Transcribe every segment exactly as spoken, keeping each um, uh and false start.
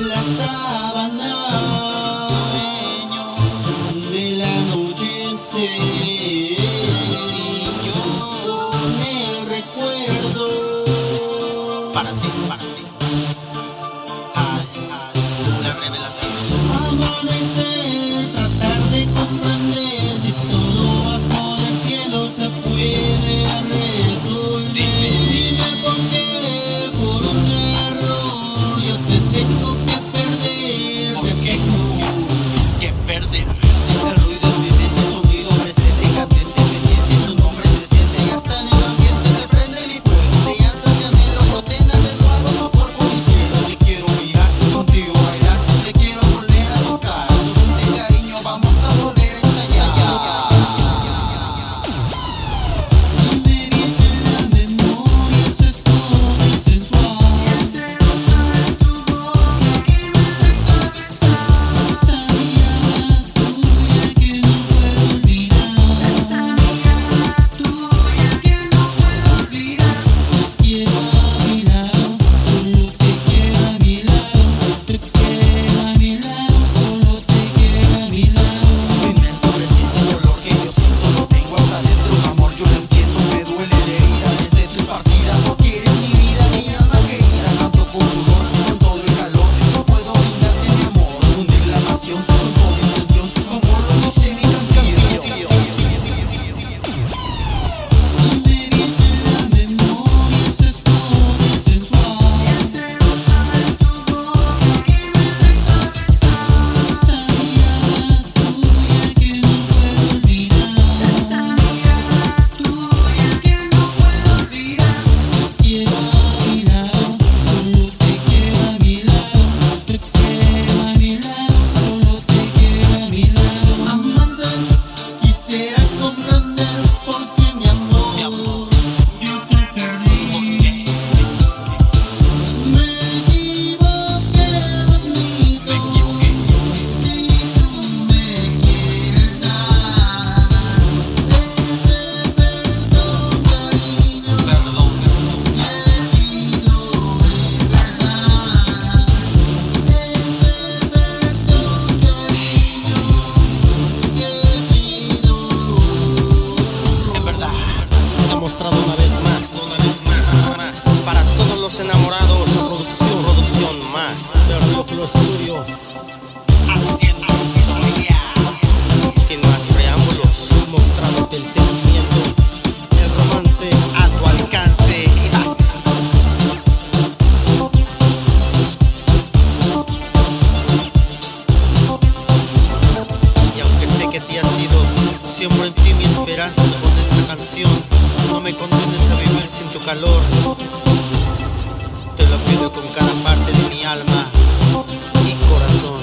la sábana, sueño de la anochecer, y yo con el recuerdo para ti, para ti. Haz una revelación. Amanecer, tratar de comprender si todo bajo del cielo se puede resolver. Dime, dime por qué. Enamorados, producción, producción más del Ruflo Studio, haciendo historia. Sin más preámbulos, mostrándote el sentimiento, el romance a tu alcance. Y aunque sé que te has ido, siembro en ti mi esperanza con esta canción. No me condenes a vivir sin tu calor. Te lo pido con cada parte de mi alma y corazón,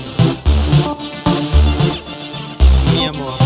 mi amor.